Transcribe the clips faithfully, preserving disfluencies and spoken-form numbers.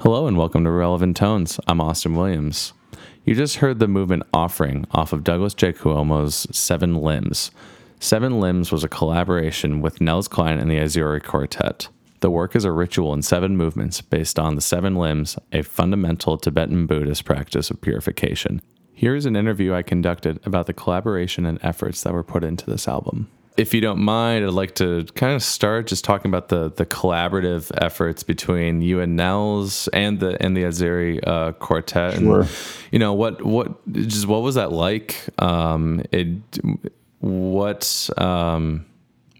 Hello and welcome to Relevant Tones. I'm Austin Williams. You just heard the movement Offering off of Douglas J. Cuomo's Seven Limbs. Seven Limbs was a collaboration with Nels Cline and the Azuri Quartet. The work is a ritual in seven movements based on the Seven Limbs, a fundamental Tibetan Buddhist practice of purification. Here is an interview I conducted about the collaboration and efforts that were put into this album. If you don't mind, I'd like to kind of start just talking about the, the collaborative efforts between you and Nels and the and the Azuri uh, Quartet. Sure. And, you know, what what just what was that like? Um, it what um,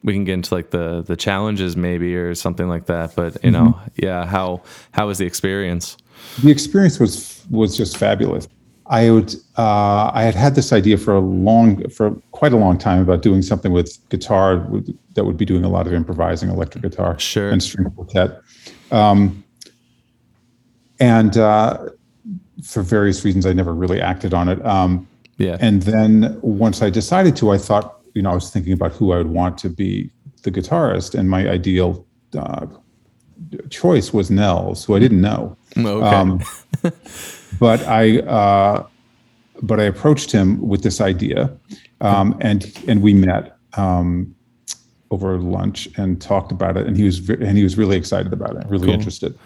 we can get into like the, the challenges maybe or something like that. But you mm-hmm. know, yeah, how how was the experience? The experience was was just fabulous. I would. Uh, I had had this idea for a long, for quite a long time about doing something with guitar with, that would be doing a lot of improvising, electric guitar, sure. and string quartet, um, and uh, for various reasons, I never really acted on it. Um, yeah. And then once I decided to, I thought, you know, I was thinking about who I would want to be the guitarist, and my ideal uh, choice was Nels, who I didn't know. Okay. Um, But I, uh, but I approached him with this idea, um, and and we met um, over lunch and talked about it. And he was and he was really excited about it, really cool. interested.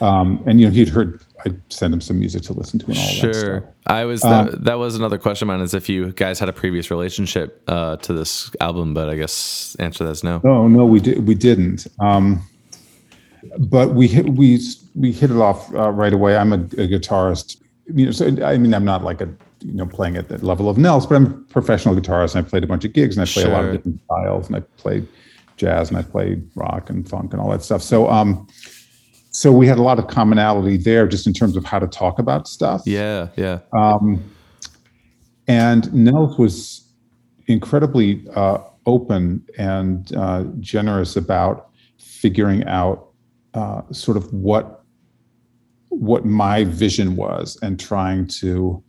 Um, and you know, he'd heard I sent him some music to listen to and all sure. that stuff. Sure, I was um, that, that was another question of mine is if you guys had a previous relationship uh, to this album, but I guess the answer to that is no. No, no, we did we didn't. Um, But we hit, we we hit it off uh, right away. I'm a, a guitarist, you know. So I mean, I'm not like a you know playing at that level of Nels, but I'm a professional guitarist, and I played a bunch of gigs, and I play sure. a lot of different styles, and I play jazz, and I play rock and funk and all that stuff. So um, so we had a lot of commonality there, just in terms of how to talk about stuff. Yeah, yeah. Um, and Nels was incredibly uh, open and uh, generous about figuring out. Uh, sort of what what my vision was, and trying to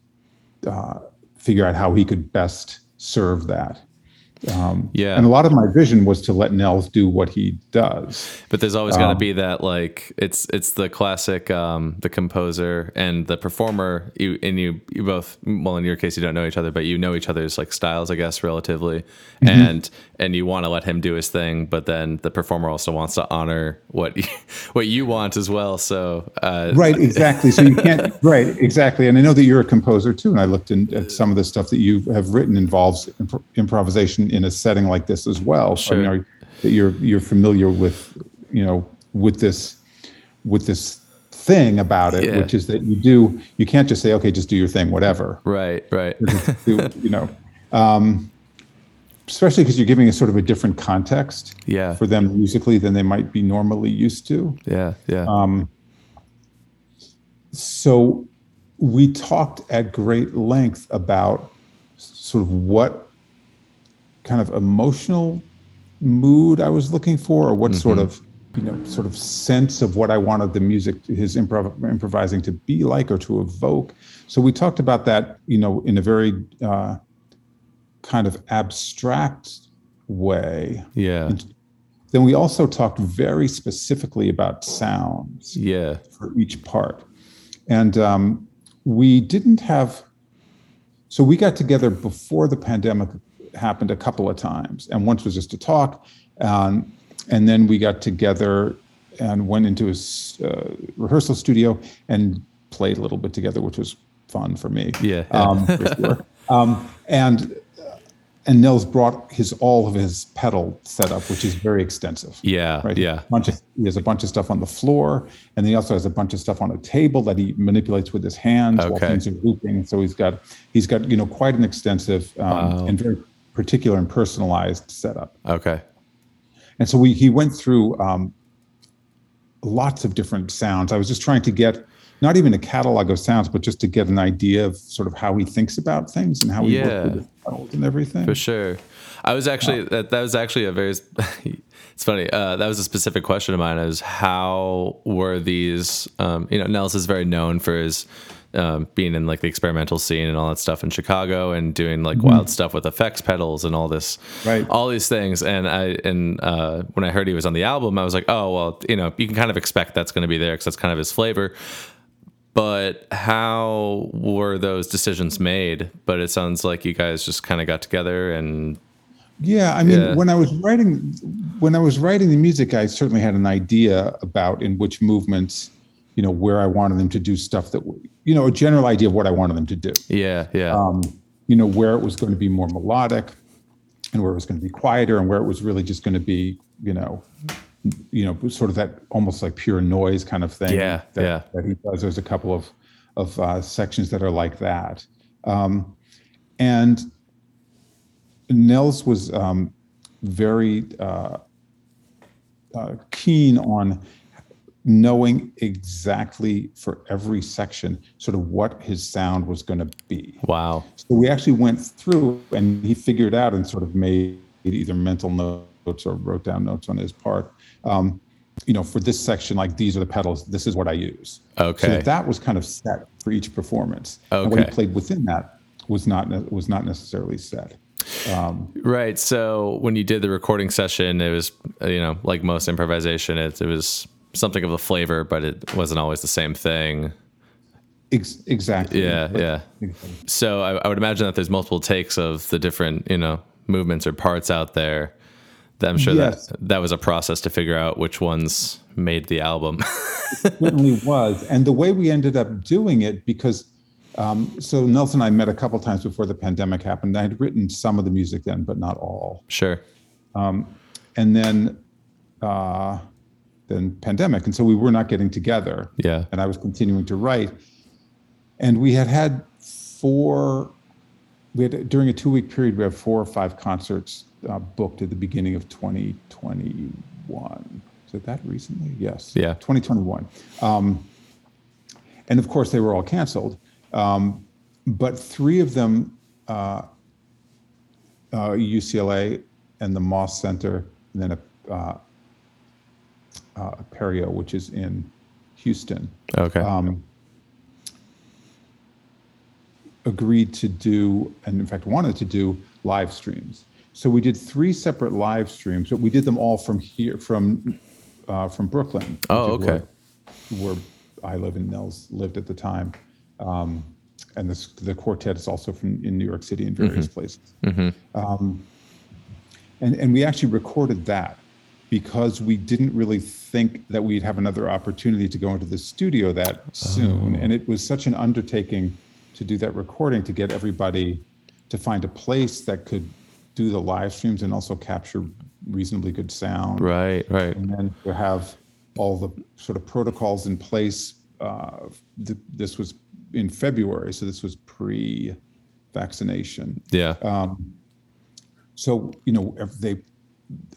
uh, figure out how he could best serve that. Um, yeah, and a lot of my vision was to let Nels do what he does. But there's always um, got to be that like it's it's the classic um, the composer and the performer. You and you you both well in your case you don't know each other, but you know each other's like styles, I guess, relatively, mm-hmm. and and you want to let him do his thing, but then the performer also wants to honor what you, what you want as well. So uh, right, exactly. So you can't right, exactly. And I know that you're a composer too, and I looked in, at some of the stuff that you have written involves imp- improvisation. in a setting like this as well, sure. I mean, are, that you're you're familiar with, you know, with this with this thing about it, yeah. which is that you do you can't just say okay, just do your thing, whatever. Right, right. you know, um, especially because you're giving a sort of a different context, yeah. for them musically than they might be normally used to. Yeah, yeah. Um, so we talked at great length about sort of what. Kind of emotional mood I was looking for, or what mm-hmm. sort of, you know, sort of sense of what I wanted the music, his improv, improvising to be like or to evoke. So we talked about that, you know, in a very uh, kind of abstract way. Yeah. And then we also talked very specifically about sounds. Yeah. For each part, and um, we didn't have. So we got together before the pandemic. Happened a couple of times, and once was just to talk, um, and then we got together and went into his uh, rehearsal studio and played a little bit together, which was fun for me. Yeah, yeah. Um, for sure. um, and and Nels brought his all of his pedal setup, which is very extensive. Yeah, right. Yeah. A bunch of, he has a bunch of stuff on the floor, and he also has a bunch of stuff on a table that he manipulates with his hands okay. while things are looping. So he's got he's got you know quite an extensive um, wow. and very particular and personalized setup. Okay. And so we he went through um, lots of different sounds. I was just trying to get not even a catalog of sounds, but just to get an idea of sort of how he thinks about things and how he yeah. works with the sounds and everything. For sure. I was actually yeah. that that was actually a very it's funny. Uh, that was a specific question of mine. Is how were these? Um, you know, Nels is very known for his. um, being in like the experimental scene and all that stuff in Chicago and doing like mm-hmm. wild stuff with effects pedals and all this, right. all these things. And I, and uh, when I heard he was on the album, I was like, oh, well, you know, you can kind of expect that's going to be there because that's kind of his flavor. But how were those decisions made? But it sounds like you guys just kind of got together and. Yeah, I mean, yeah. when I was writing, when I was writing the music, I certainly had an idea about in which movements, you know, where I wanted them to do stuff that, you know, a general idea of what I wanted them to do. Yeah, yeah. Um, you know, where it was going to be more melodic, and where it was going to be quieter, and where it was really just going to be, you know. you know, sort of that almost like pure noise kind of thing yeah, that, yeah. that he does. There's a couple of, of uh, sections that are like that. Um, and Nels was um, very uh, uh, keen on knowing exactly for every section sort of what his sound was going to be. Wow. So we actually went through and he figured out and sort of made either mental notes or wrote down notes on his part. Um, you know, for this section, like these are the pedals, this is what I use. Okay. So that was kind of set for each performance. Okay. And what he played within that was not was not necessarily set. Um, right. So when you did the recording session, it was, you know, like most improvisation, it, it was something of a flavor, but it wasn't always the same thing. Ex- exactly. Yeah, but, yeah. Exactly. So I, I would imagine that there's multiple takes of the different, you know, movements or parts out there. I'm sure yes. that that was a process to figure out which ones made the album. It certainly was. And the way we ended up doing it, because um, so Nels and I met a couple times before the pandemic happened. I had written some of the music then, but not all. Sure. Um, and then uh, then pandemic. And so we were not getting together. Yeah. And I was continuing to write. And we had had four, we had during a two-week period, we had four or five concerts Uh, booked at the beginning of twenty twenty-one. Is it that recently? Yes. Yeah. twenty twenty-one. Um, and of course, they were all canceled. Um, but three of them, uh, uh, U C L A and the Moss Center, and then a, uh, uh, a Perio, which is in Houston. Okay. Um, agreed to do, and in fact, wanted to do live streams. So we did three separate live streams, but we did them all from here, from uh, from Brooklyn. Oh, okay. Where, where I live and Nels lived at the time, um, and this, the quartet is also from in New York City and various mm-hmm. places. Mm-hmm. Um, and and we actually recorded that because we didn't really think that we'd have another opportunity to go into the studio that soon, oh. and it was such an undertaking to do that recording to get everybody to find a place that could do the live streams and also capture reasonably good sound. Right, right. And then to have all the sort of protocols in place. Uh, th- this was in February, so this was pre-vaccination. Yeah. Um, so, you know, they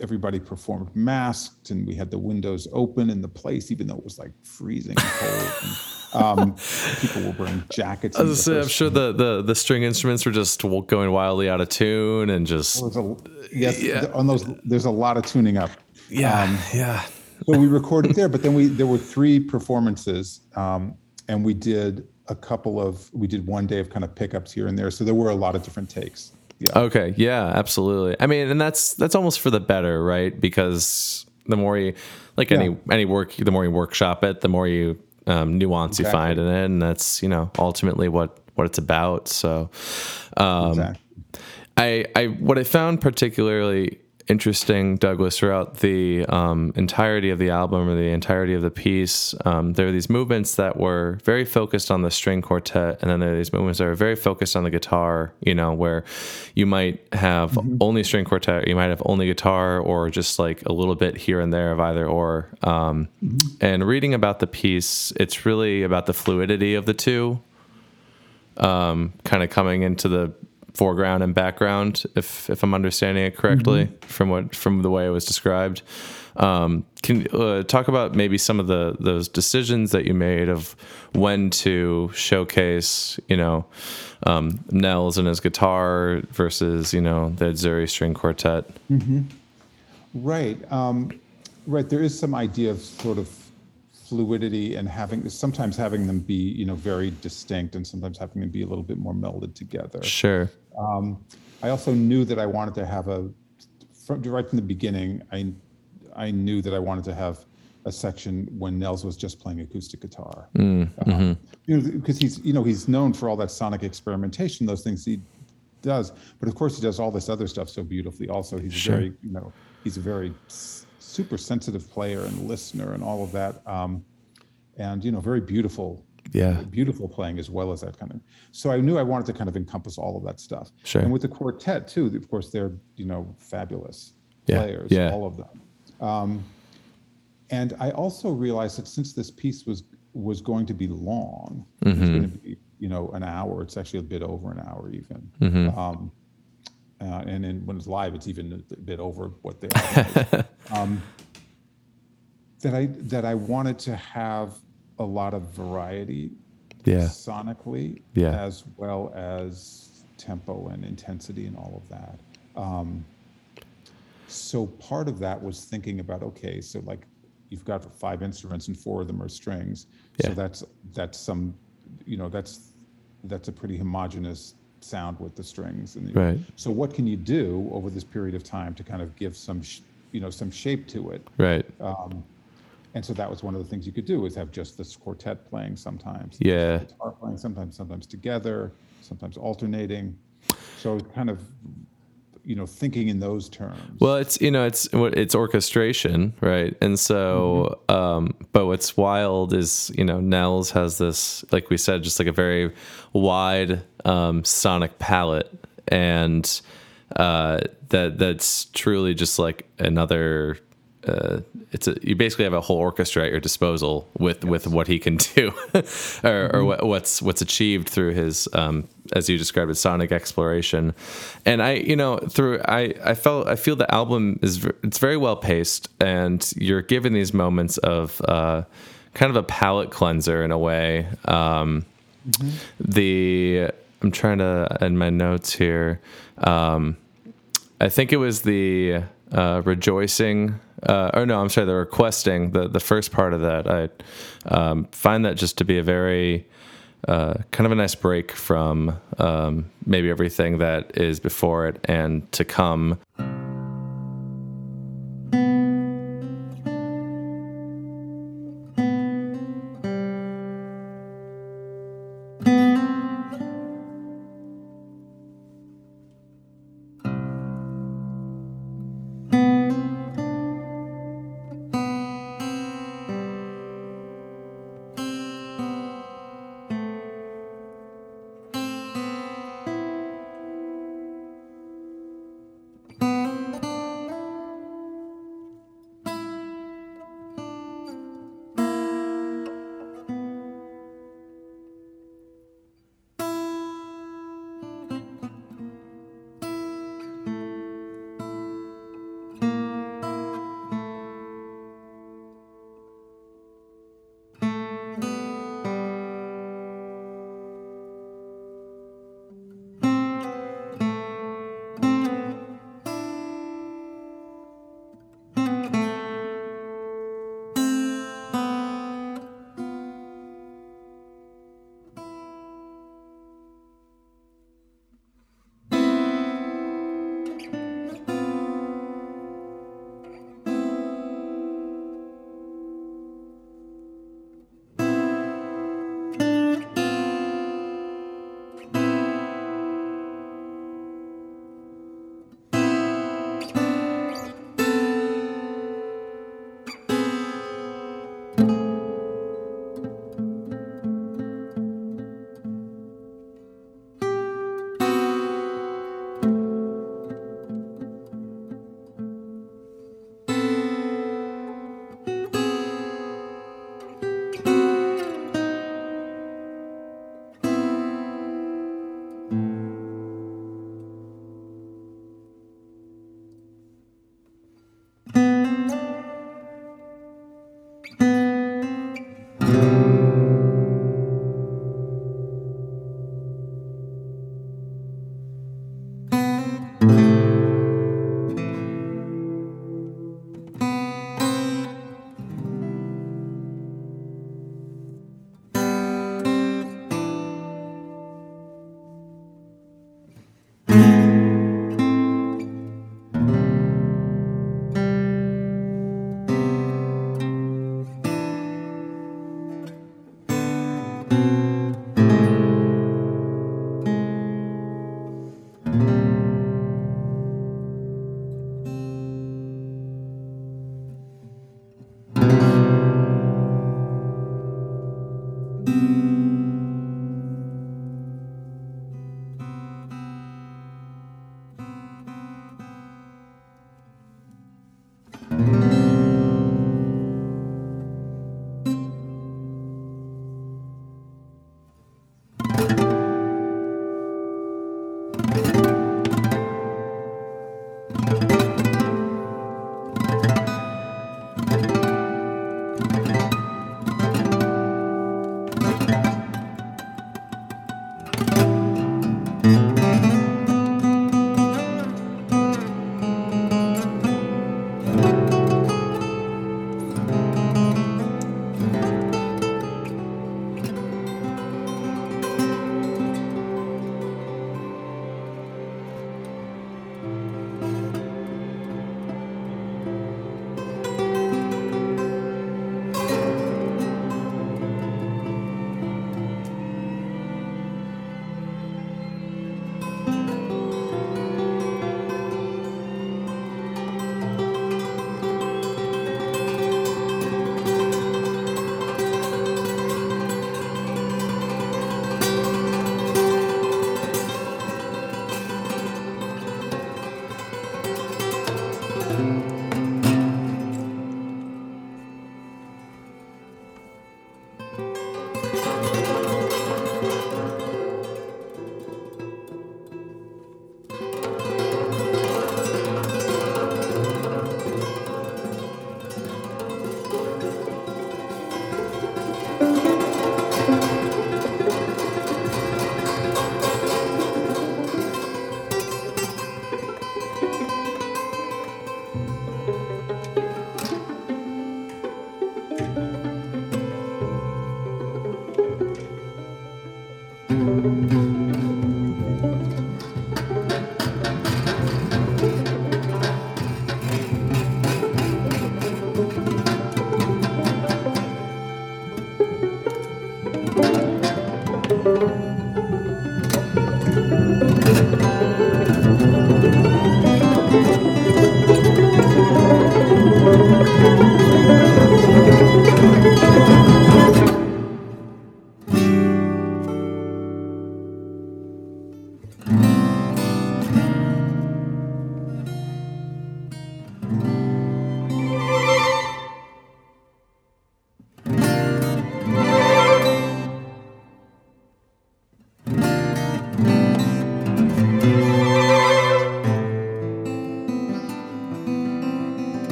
everybody performed masked and we had the windows open in the place, even though it was like freezing cold. and, Um, people were wearing jackets. I was say, I'm sure the, the, the string instruments were just going wildly out of tune and just. A, yes, yeah. on those, there's a lot of tuning up. Yeah, um, yeah. So we recorded there, but then we there were three performances, um, and we did a couple of we did one day of kind of pickups here and there. So there were a lot of different takes. Yeah. Okay. Yeah. Absolutely. I mean, and that's that's almost for the better, right? Because the more you like yeah. any any work, the more you workshop it, the more you. Um, nuance exactly. you find in it, and that's, you know, ultimately what, what it's about. So, um, exactly. I, I, what I found particularly interesting, Douglas, throughout the, um, entirety of the album or the entirety of the piece, um, there are these movements that were very focused on the string quartet. And then there are these movements that are very focused on the guitar, you know, where you might have mm-hmm. only string quartet, or you might have only guitar, or just like a little bit here and there of either, or, um, mm-hmm. and reading about the piece, it's really about the fluidity of the two, um, kind of coming into the foreground and background, if if I'm understanding it correctly, mm-hmm. from what from the way it was described. Um, can uh, talk about maybe some of the those decisions that you made of when to showcase, you know, um, Nels and his guitar versus, you know, the Azuri string quartet. Mm-hmm. Right, um, right. There is some idea of sort of fluidity and having sometimes having them be, you know, very distinct and sometimes having them be a little bit more melded together. Sure. Um, I also knew that I wanted to have a, from, right from the beginning, I I knew that I wanted to have a section when Nels was just playing acoustic guitar. Mm, um, mm-hmm. You know, because he's, you know, he's known for all that sonic experimentation, those things he does, but of course he does all this other stuff so beautifully also. He's sure. very, you know, he's a very super sensitive player and listener and all of that. Um, and, you know, very beautiful, yeah, beautiful playing as well as that kind of. So I knew I wanted to kind of encompass all of that stuff. Sure. And with the quartet too, of course, they're, you know, fabulous yeah. players, yeah. all of them. Um, and I also realized that since this piece was, was going to be long, mm-hmm. it's going to be, you know, an hour, it's actually a bit over an hour even. Mm-hmm. Um, Uh, and then when it's live, it's even a bit over what they are. um, that I that I wanted to have a lot of variety, yeah. sonically, yeah. as well as tempo and intensity and all of that. Um, so part of that was thinking about, okay, so like you've got five instruments and four of them are strings, yeah. so that's that's some, you know, that's that's a pretty homogeneous sound with the strings and the, right. so what can you do over this period of time to kind of give some sh- you know some shape to it, right um and so that was one of the things you could do, is have just this quartet playing sometimes, yeah guitar playing sometimes sometimes together, sometimes alternating. So kind of, you know, thinking in those terms. Well, it's, you know, it's it's orchestration, right? And so, mm-hmm. um, but what's wild is, you know, Nels has this, like we said, just like a very wide um, sonic palette, and uh, that that's truly just like another. Uh, it's a, you basically have a whole orchestra at your disposal with, yes. with what he can do, or, mm-hmm. or what, what's what's achieved through his, um, as you described it, sonic exploration. And I, you know, through I, I felt I feel the album is it's very well paced, and you're given these moments of uh, kind of a palate cleanser in a way. Um, mm-hmm. The I'm trying to in my notes here. Um, I think it was the uh, rejoicing. Uh, or no, I'm sorry, the requesting, the, the first part of that, I um, find that just to be a very uh, kind of a nice break from um, maybe everything that is before it and to come.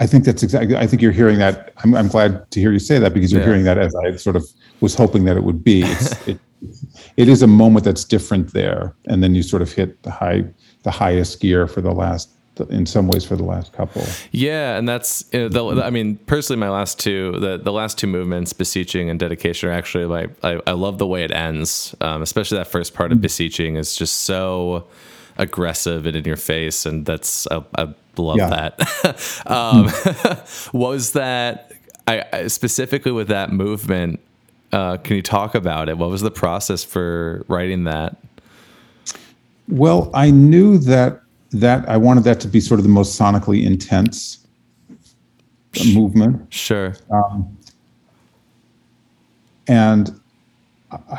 I think that's exactly, I think you're hearing that. I'm, I'm glad to hear you say that because you're yeah. hearing that as I sort of was hoping that it would be. It's, it, it is a moment that's different there. And then you sort of hit the high, the highest gear for the last, in some ways for the last couple. Yeah. And that's, the, the, I mean, personally, my last two, the, the last two movements, Beseeching and Dedication, are actually like, I, I love the way it ends. Um, especially that first part of Beseeching is just so aggressive and in your face. And that's, I, I love yeah. that. um, was that I, I specifically with that movement, uh, can you talk about it? What was the process for writing that? Well, I knew that, that I wanted that to be sort of the most sonically intense movement. Sure. Um, and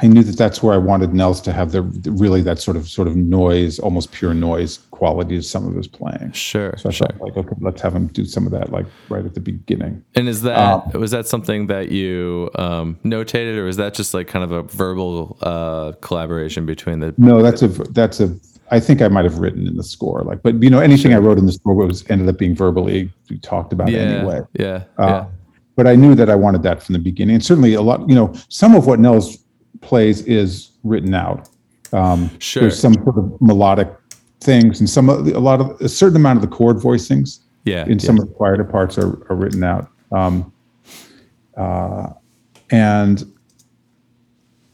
I knew that that's where I wanted Nels to have the really that sort of sort of noise, almost pure noise quality to some of his playing. Sure. So I sure. thought, like, okay, let's have him do some of that, like right at the beginning. And is that um, was that something that you um, notated, or is that just like kind of a verbal uh, collaboration between the? No, that's a that's a. I think I might have written in the score, like, but you know, anything sure. I wrote in the score was ended up being verbally talked about yeah, anyway. Yeah. Uh, yeah. But I knew that I wanted that from the beginning, and certainly a lot. You know, some of what Nels plays is written out. Um, sure. There's some sort of melodic things, and some of the, a lot of a certain amount of the chord voicings. Yeah. In yeah. some of the quieter parts are, are written out. Um, uh, and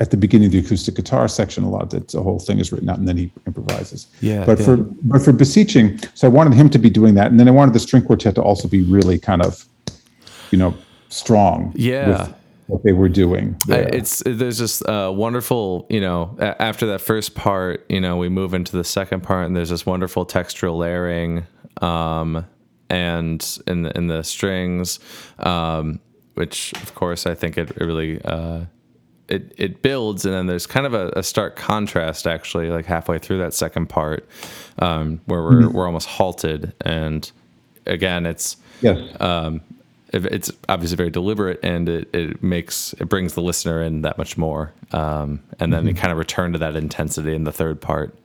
at the beginning of the acoustic guitar section, a lot of that, the whole thing is written out, and then he improvises. Yeah. But yeah. for but for beseeching, so I wanted him to be doing that, and then I wanted the string quartet to also be really kind of, you know, strong. Yeah. With, what they were doing. I, it's there's just a wonderful, you know, after that first part, you know, we move into the second part, and there's this wonderful textural layering, um, and in the, in the strings, um, which of course I think it, it really uh, it it builds, and then there's kind of a, a stark contrast actually, like halfway through that second part, um, where we're mm-hmm. we're almost halted, and again it's yes. Um, it's obviously very deliberate, and it, it makes it brings the listener in that much more, um, and then mm-hmm. it kind of returned to that intensity in the third part.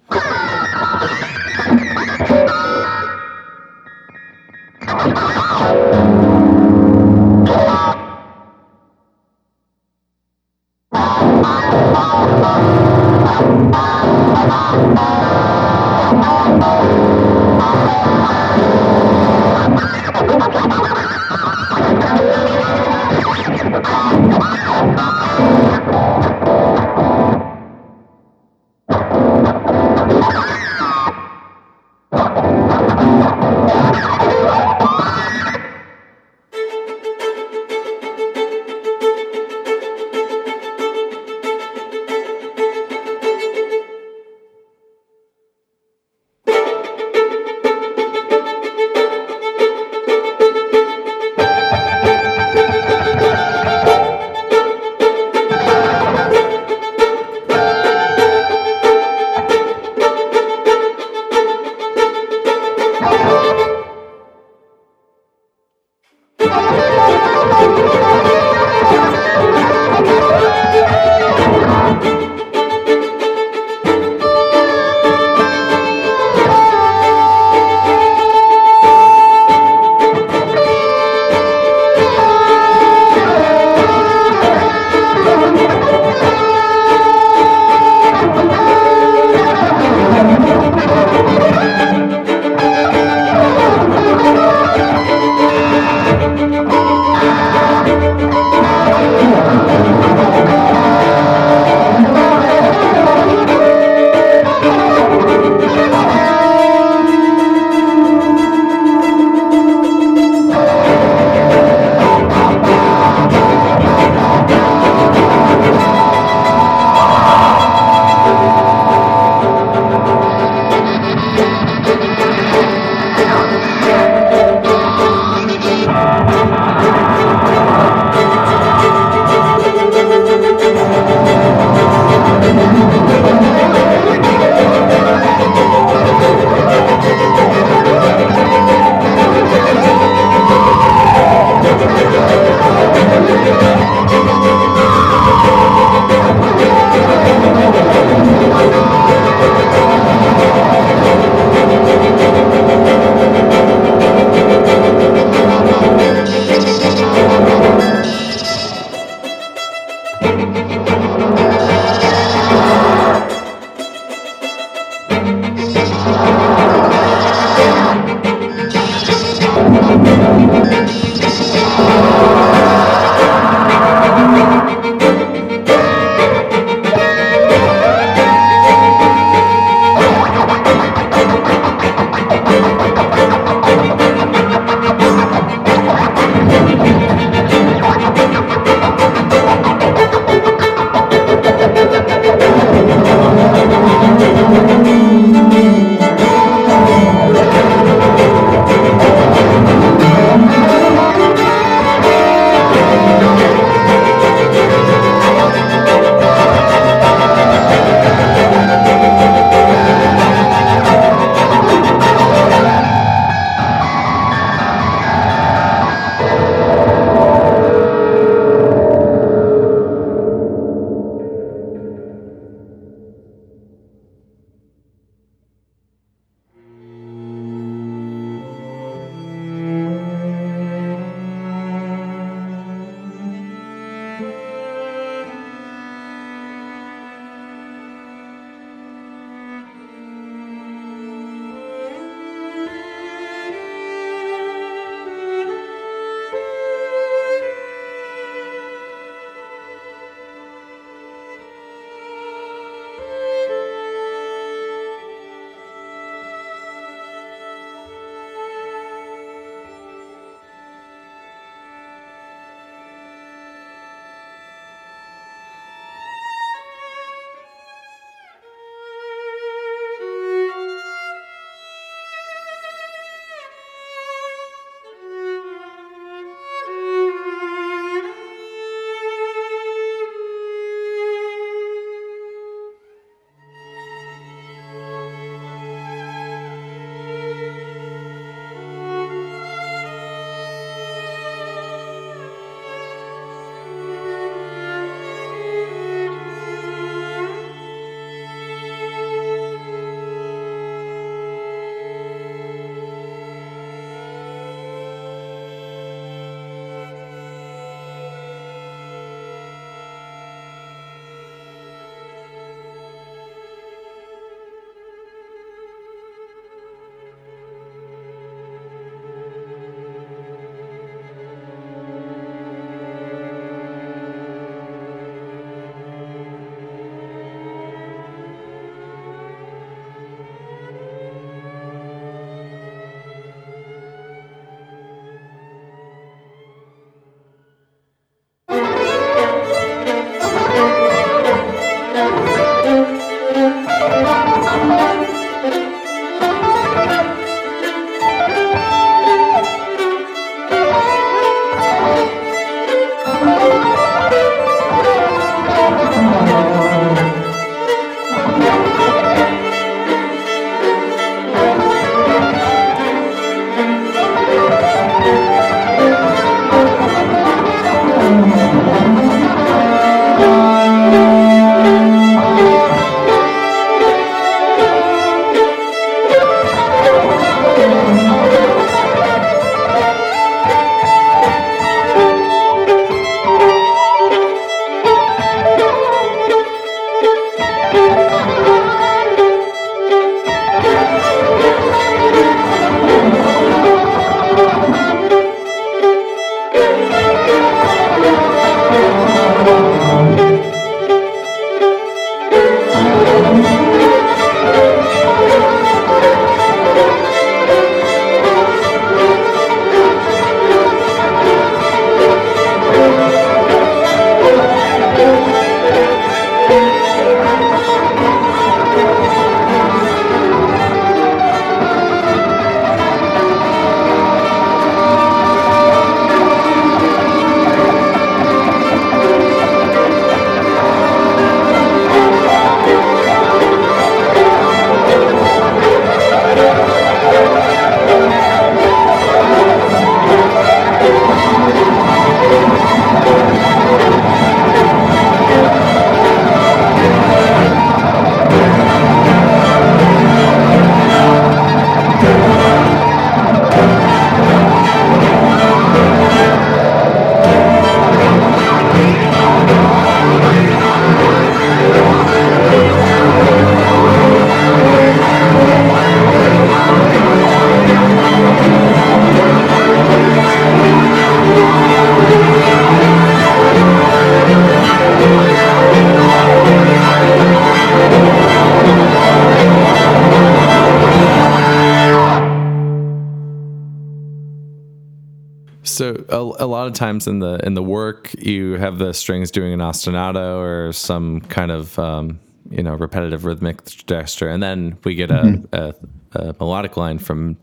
So a, a lot of times in the in the work, you have the strings doing an ostinato or some kind of um, you know repetitive rhythmic gesture, and then we get a, mm-hmm. a, a melodic line from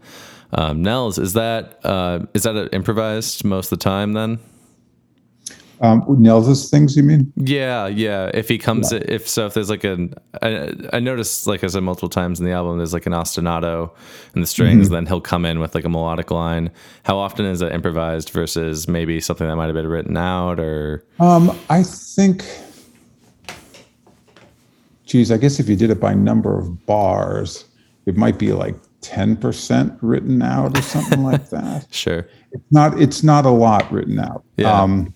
um, Nels. Is that uh, is that improvised most of the time then? Um, Nels's things, you mean? Yeah, yeah. If he comes, yeah. if so, if there's like an, I, I noticed, like I said multiple times in the album, there's like an ostinato in the strings, mm-hmm. then he'll come in with like a melodic line. How often is it improvised versus maybe something that might have been written out or? Um, I think, geez, I guess if you did it by number of bars, it might be like ten percent written out or something like that. Sure. It's not, it's not a lot written out. Yeah. Um,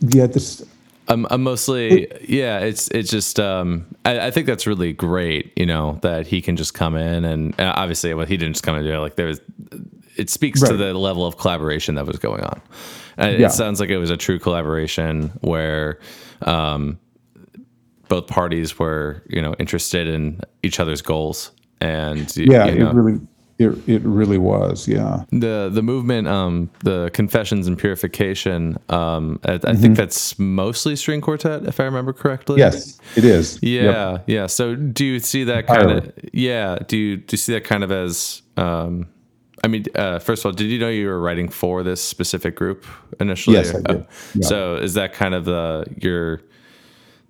Yeah, this. I'm, I'm mostly it, yeah. It's it's just um. I, I think that's really great. You know that he can just come in and, and obviously well, he didn't just come in. You know, like there was, it speaks right. to the level of collaboration that was going on. It, yeah. it sounds like it was a true collaboration where, um, both parties were you know interested in each other's goals and yeah, you know, it really. It it really was, yeah. The the movement, um, the Confessions and Purification, um, I, I mm-hmm. think that's mostly string quartet, if I remember correctly. Yes, it is. Yeah, yep. yeah. So do you see that kind of? Yeah. Do you do you see that kind of as? Um, I mean, uh, first of all, did you know you were writing for this specific group initially? Yes, I did. Yeah. So is that kind of the your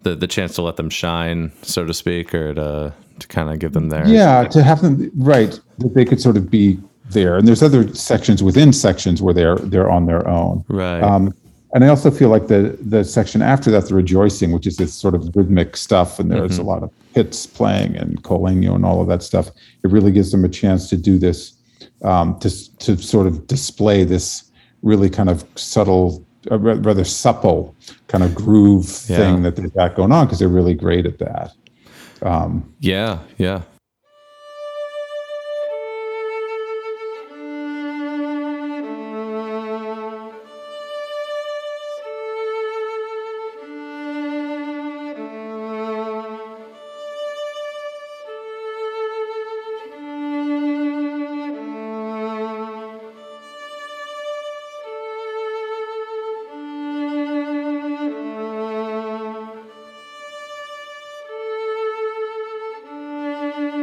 the the chance to let them shine, so to speak, or to to kind of give them their yeah to have them right that they could sort of be there, and there's other sections within sections where they're they're on their own, right? Um, and I also feel like the the section after that, the Rejoicing, which is this sort of rhythmic stuff, and there's mm-hmm. a lot of hits playing and colegno and all of that stuff. It really gives them a chance to do this, um, to to sort of display this really kind of subtle, uh, rather supple kind of groove yeah. thing that they've got going on, because they're really great at that. Um, yeah, yeah. Thank you.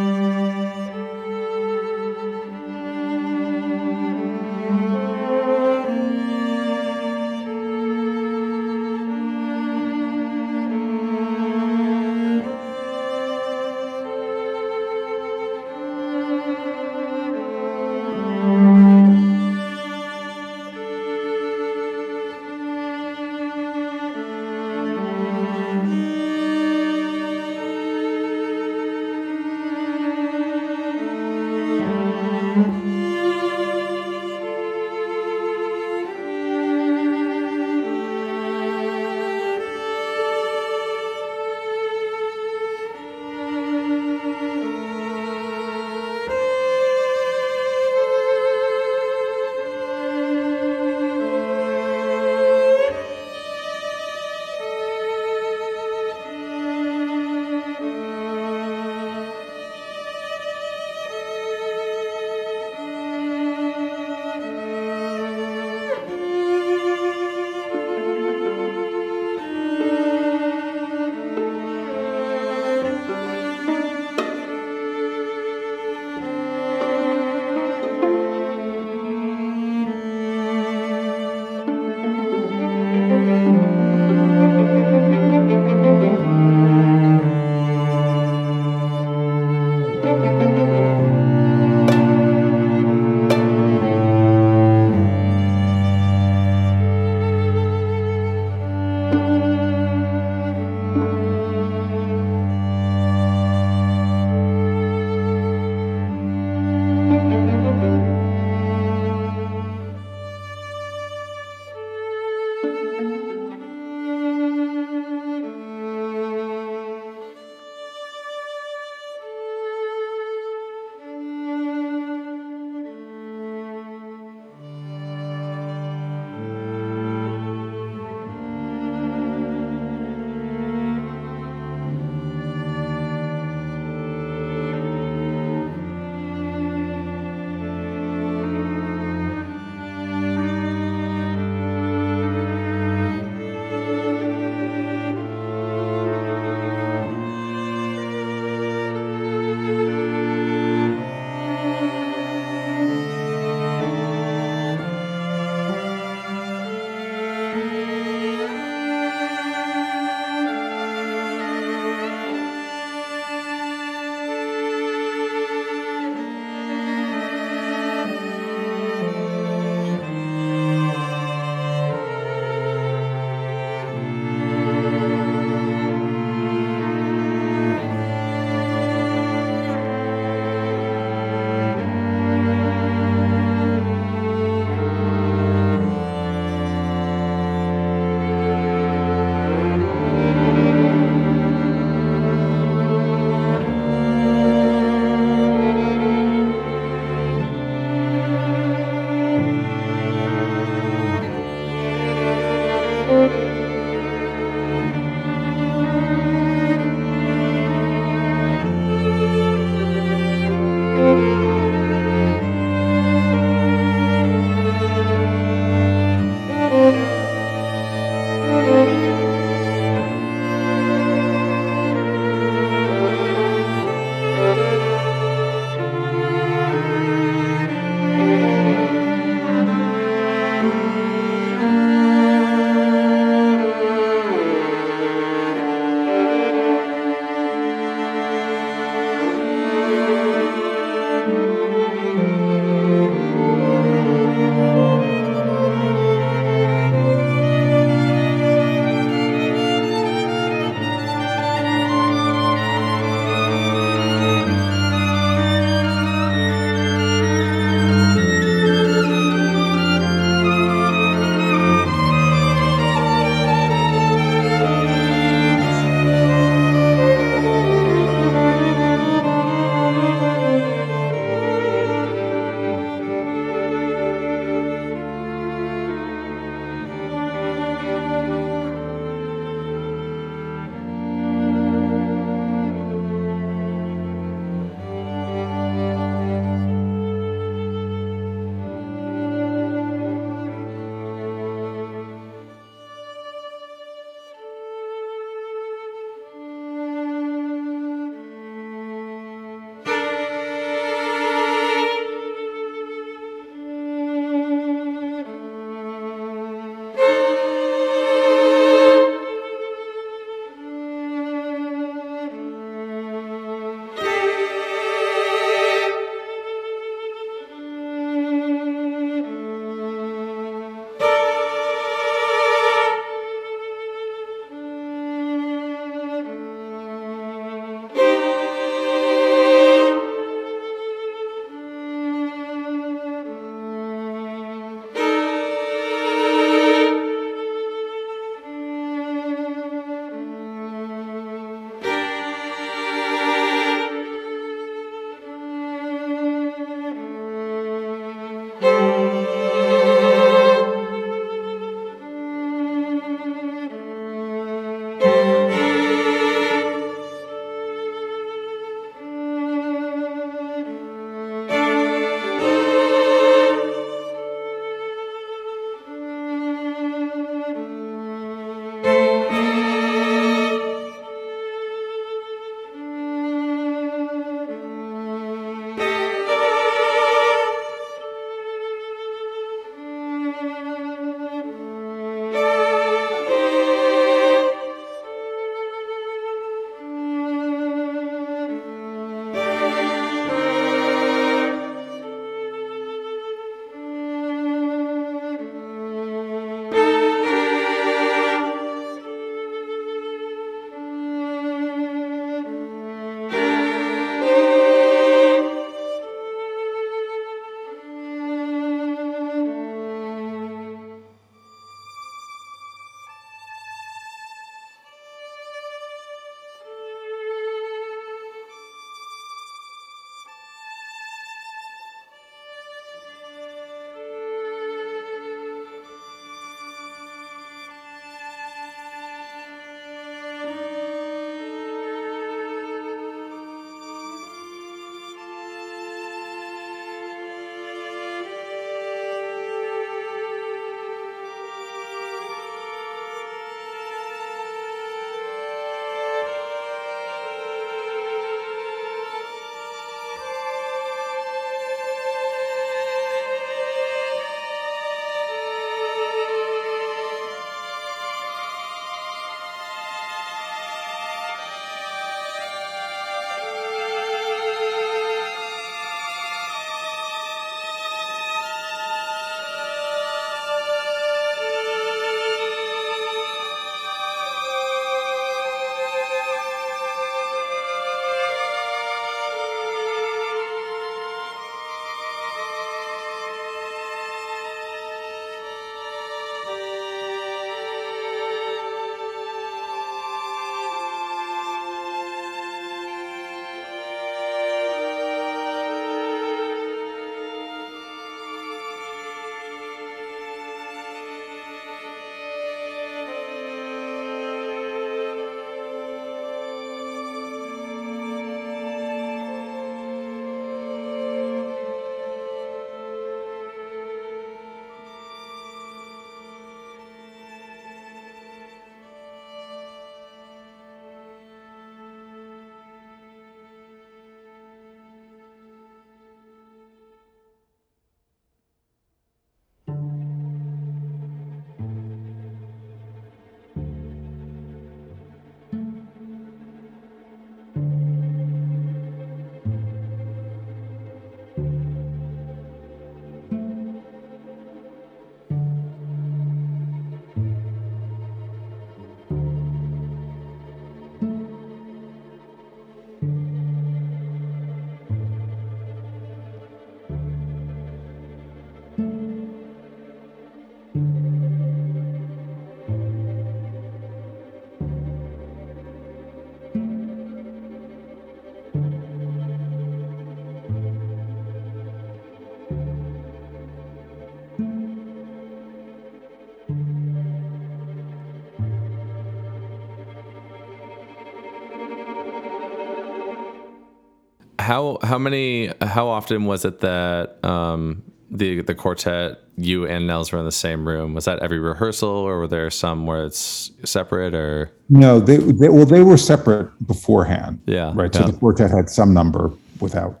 How how many how often was it that um, the the quartet, you and Nels, were in the same room? Was that every rehearsal, or were there some where it's separate? Or no, they, they well they were separate beforehand. Yeah, right. Yeah. So the quartet had some number without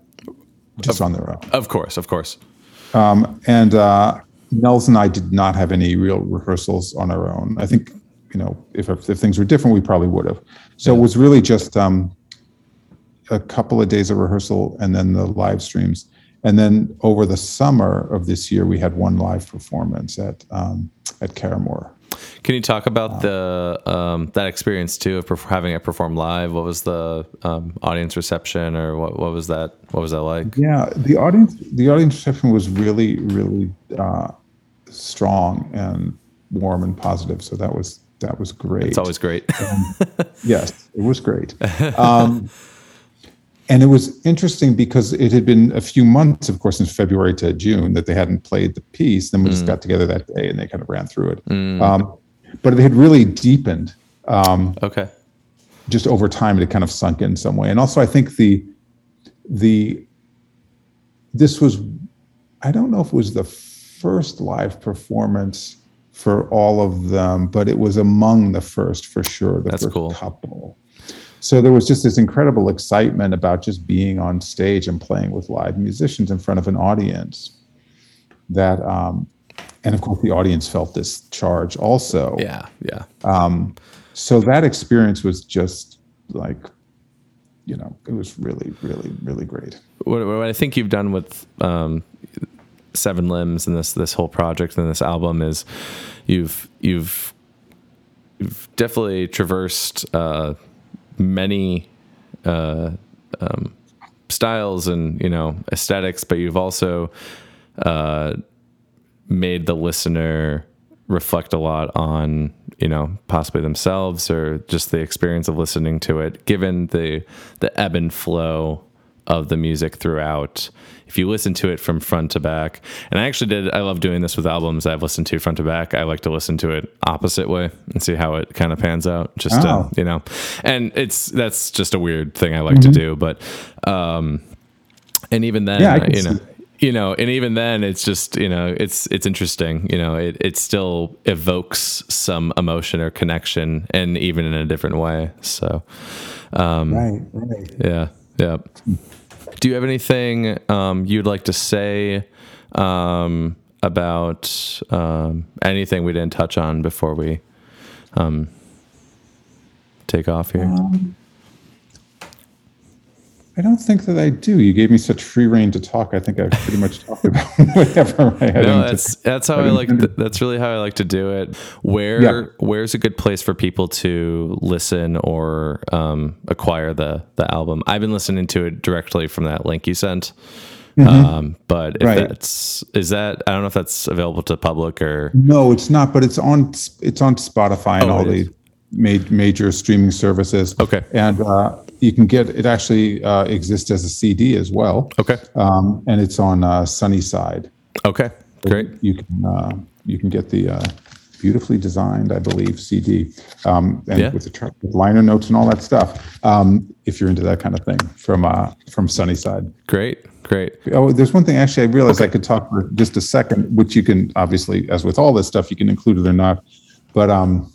just of, on their own. Of course, of course. Um, and uh, Nels and I did not have any real rehearsals on our own. I think you know if if things were different, we probably would have. So yeah. It was really just. Um, a couple of days of rehearsal and then the live streams. And then over the summer of this year, we had one live performance at um, at Caramore. Can you talk about um, the um, that experience too of perf- having it perform live? What was the um, audience reception, or what, what was that? What was that like? Yeah, the audience the audience reception was really really uh, strong and warm and positive. So that was that was great. It's always great. um, yes, it was great. Um, And it was interesting because it had been a few months, of course, since February to June, that they hadn't played the piece. Then we mm. just got together that day and they kind of ran through it. Mm. Um, but it had really deepened um, okay. just over time. It had kind of sunk in some way. And also, I think the the this was, I don't know if it was the first live performance for all of them, but it was among the first for sure. The That's first cool. couple. So there was just this incredible excitement about just being on stage and playing with live musicians in front of an audience that, um, and of course the audience felt this charge also. Yeah. Yeah. Um, so that experience was just like, you know, it was really, really, really great. What, what I think you've done with, um, Seven Limbs and this, this whole project and this album is you've, you've, you've definitely traversed, uh, many uh, um, styles and, you know, aesthetics, but you've also uh, made the listener reflect a lot on, you know, possibly themselves or just the experience of listening to it, given the the ebb and flow of the music throughout. If you listen to it from front to back, and I actually did, I love doing this with albums I've listened to front to back. I like to listen to it opposite way and see how it kind of pans out just, oh. to, you know, and it's, that's just a weird thing I like mm-hmm. to do. But, um, and even then, yeah, uh, you know, you know, and even then it's just, you know, it's, it's interesting, you know, it, it still evokes some emotion or connection, and even in a different way. So, um, right, right. yeah, yeah. Do you have anything um, you'd like to say um, about um, anything we didn't touch on before we um, take off here? Um, I don't think that I do. You gave me such free rein to talk. I think I pretty much talked about whatever I had. No, that's that's how I, I like. To, that's really how I like to do it. Where yeah. where's a good place for people to listen or um, acquire the the album? I've been listening to it directly from that link you sent. Mm-hmm. Um, but if right. that's is that I don't know if that's available to the public or no, it's not. But it's on it's on Spotify oh, and all the ma- major streaming services. Okay, and. Uh, You can get it actually uh, exists as a C D as well. Okay, um, and it's on uh, Sunnyside. Okay, great. You can uh, you can get the uh, beautifully designed, I believe, C D um, and yeah. with the track, with liner notes and all that stuff. Um, if you're into that kind of thing, from uh, from Sunnyside. Great, great. Oh, there's one thing actually I realized okay. I could talk for just a second, which you can obviously, as with all this stuff, you can include it or not. But um,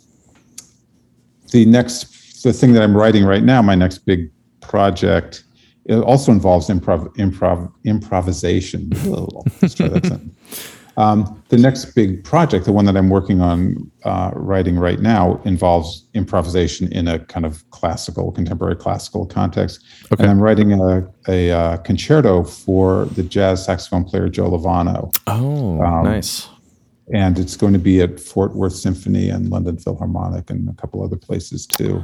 the next. The thing that I'm writing right now, my next big project, it also involves improv, improv, improvisation. Let's try that sentence. Um, the next big project, the one that I'm working on uh, writing right now, involves improvisation in a kind of classical, contemporary classical context. Okay. And I'm writing a, a, a concerto for the jazz saxophone player Joe Lovano. Oh, um, nice. And it's going to be at Fort Worth Symphony and London Philharmonic and a couple other places too.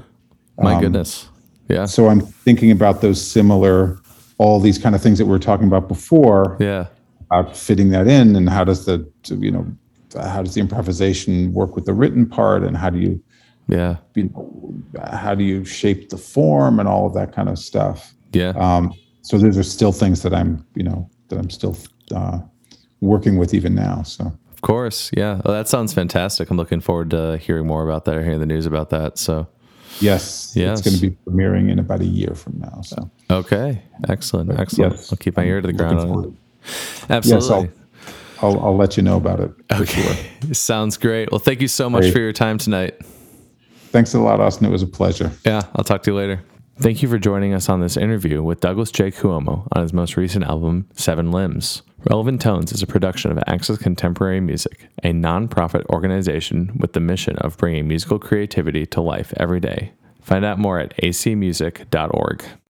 My um, goodness. Yeah. So I'm thinking about those similar, all these kind of things that we were talking about before. Yeah. About fitting that in, and how does the, you know, how does the improvisation work with the written part, and how do you, yeah, you know, how do you shape the form and all of that kind of stuff. Yeah. Um, so those are still things that I'm, you know, that I'm still uh, working with even now. So. Of course. Yeah. Oh, that sounds fantastic. I'm looking forward to hearing more about that or hearing the news about that. So. Yes. Yes. It's going to be premiering in about a year from now. So. Okay. Excellent. But Excellent. Yes, I'll keep my ear to the ground on it. Absolutely. Yes, I'll, I'll, I'll let you know about it. For okay. Sure. Sounds great. Well, thank you so much great. for your time tonight. Thanks a lot, Austin. It was a pleasure. Yeah. I'll talk to you later. Thank you for joining us on this interview with Douglas J. Cuomo on his most recent album, Seven Limbs. Relevant Tones is a production of Access Contemporary Music, a nonprofit organization with the mission of bringing musical creativity to life every day. Find out more at a c music dot org.